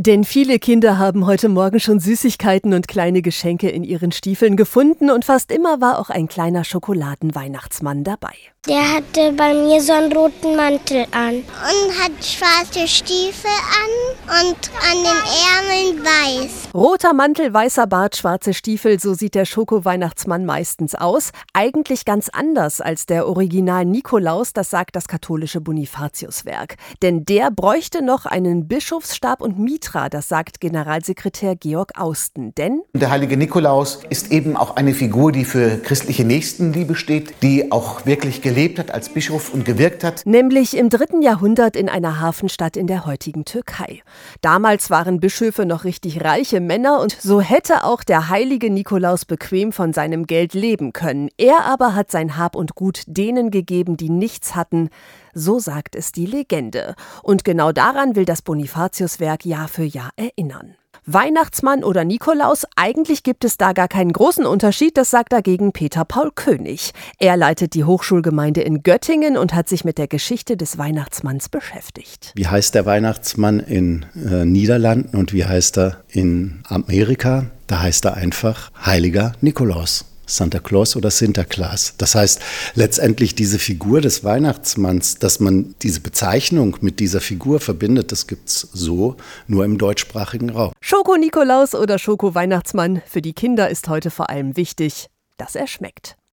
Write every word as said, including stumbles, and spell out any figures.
Denn viele Kinder haben heute Morgen schon Süßigkeiten und kleine Geschenke in ihren Stiefeln gefunden und fast immer war auch ein kleiner Schokoladenweihnachtsmann dabei. Der hatte bei mir so einen roten Mantel an und hat schwarze Stiefel an und an den Ärmeln weiß. Roter Mantel, weißer Bart, schwarze Stiefel, so sieht der Schoko-Weihnachtsmann meistens aus. Eigentlich ganz anders als der Original Nikolaus, das sagt das katholische Bonifatiuswerk. Denn der bräuchte noch einen Bischofsstab und Mitra. Das sagt Generalsekretär Georg Austen, denn der heilige Nikolaus ist eben auch eine Figur, die für christliche Nächstenliebe steht, die auch wirklich gelebt hat als Bischof und gewirkt hat. Nämlich im dritten Jahrhundert in einer Hafenstadt in der heutigen Türkei. Damals waren Bischöfe noch richtig reiche Männer und so hätte auch der heilige Nikolaus bequem von seinem Geld leben können. Er aber hat sein Hab und Gut denen gegeben, die nichts hatten. So sagt es die Legende. Und genau daran will das Bonifatiuswerk Jahr für Jahr erinnern. Weihnachtsmann oder Nikolaus, eigentlich gibt es da gar keinen großen Unterschied, das sagt dagegen Peter Paul König. Er leitet die Hochschulgemeinde in Göttingen und hat sich mit der Geschichte des Weihnachtsmanns beschäftigt. Wie heißt der Weihnachtsmann in äh, Niederlanden und wie heißt er in Amerika? Da heißt er einfach Heiliger Nikolaus. Santa Claus oder Sinterklaas. Das heißt, letztendlich diese Figur des Weihnachtsmanns, dass man diese Bezeichnung mit dieser Figur verbindet, das gibt's so nur im deutschsprachigen Raum. Schoko-Nikolaus oder Schoko-Weihnachtsmann, für die Kinder ist heute vor allem wichtig, dass er schmeckt.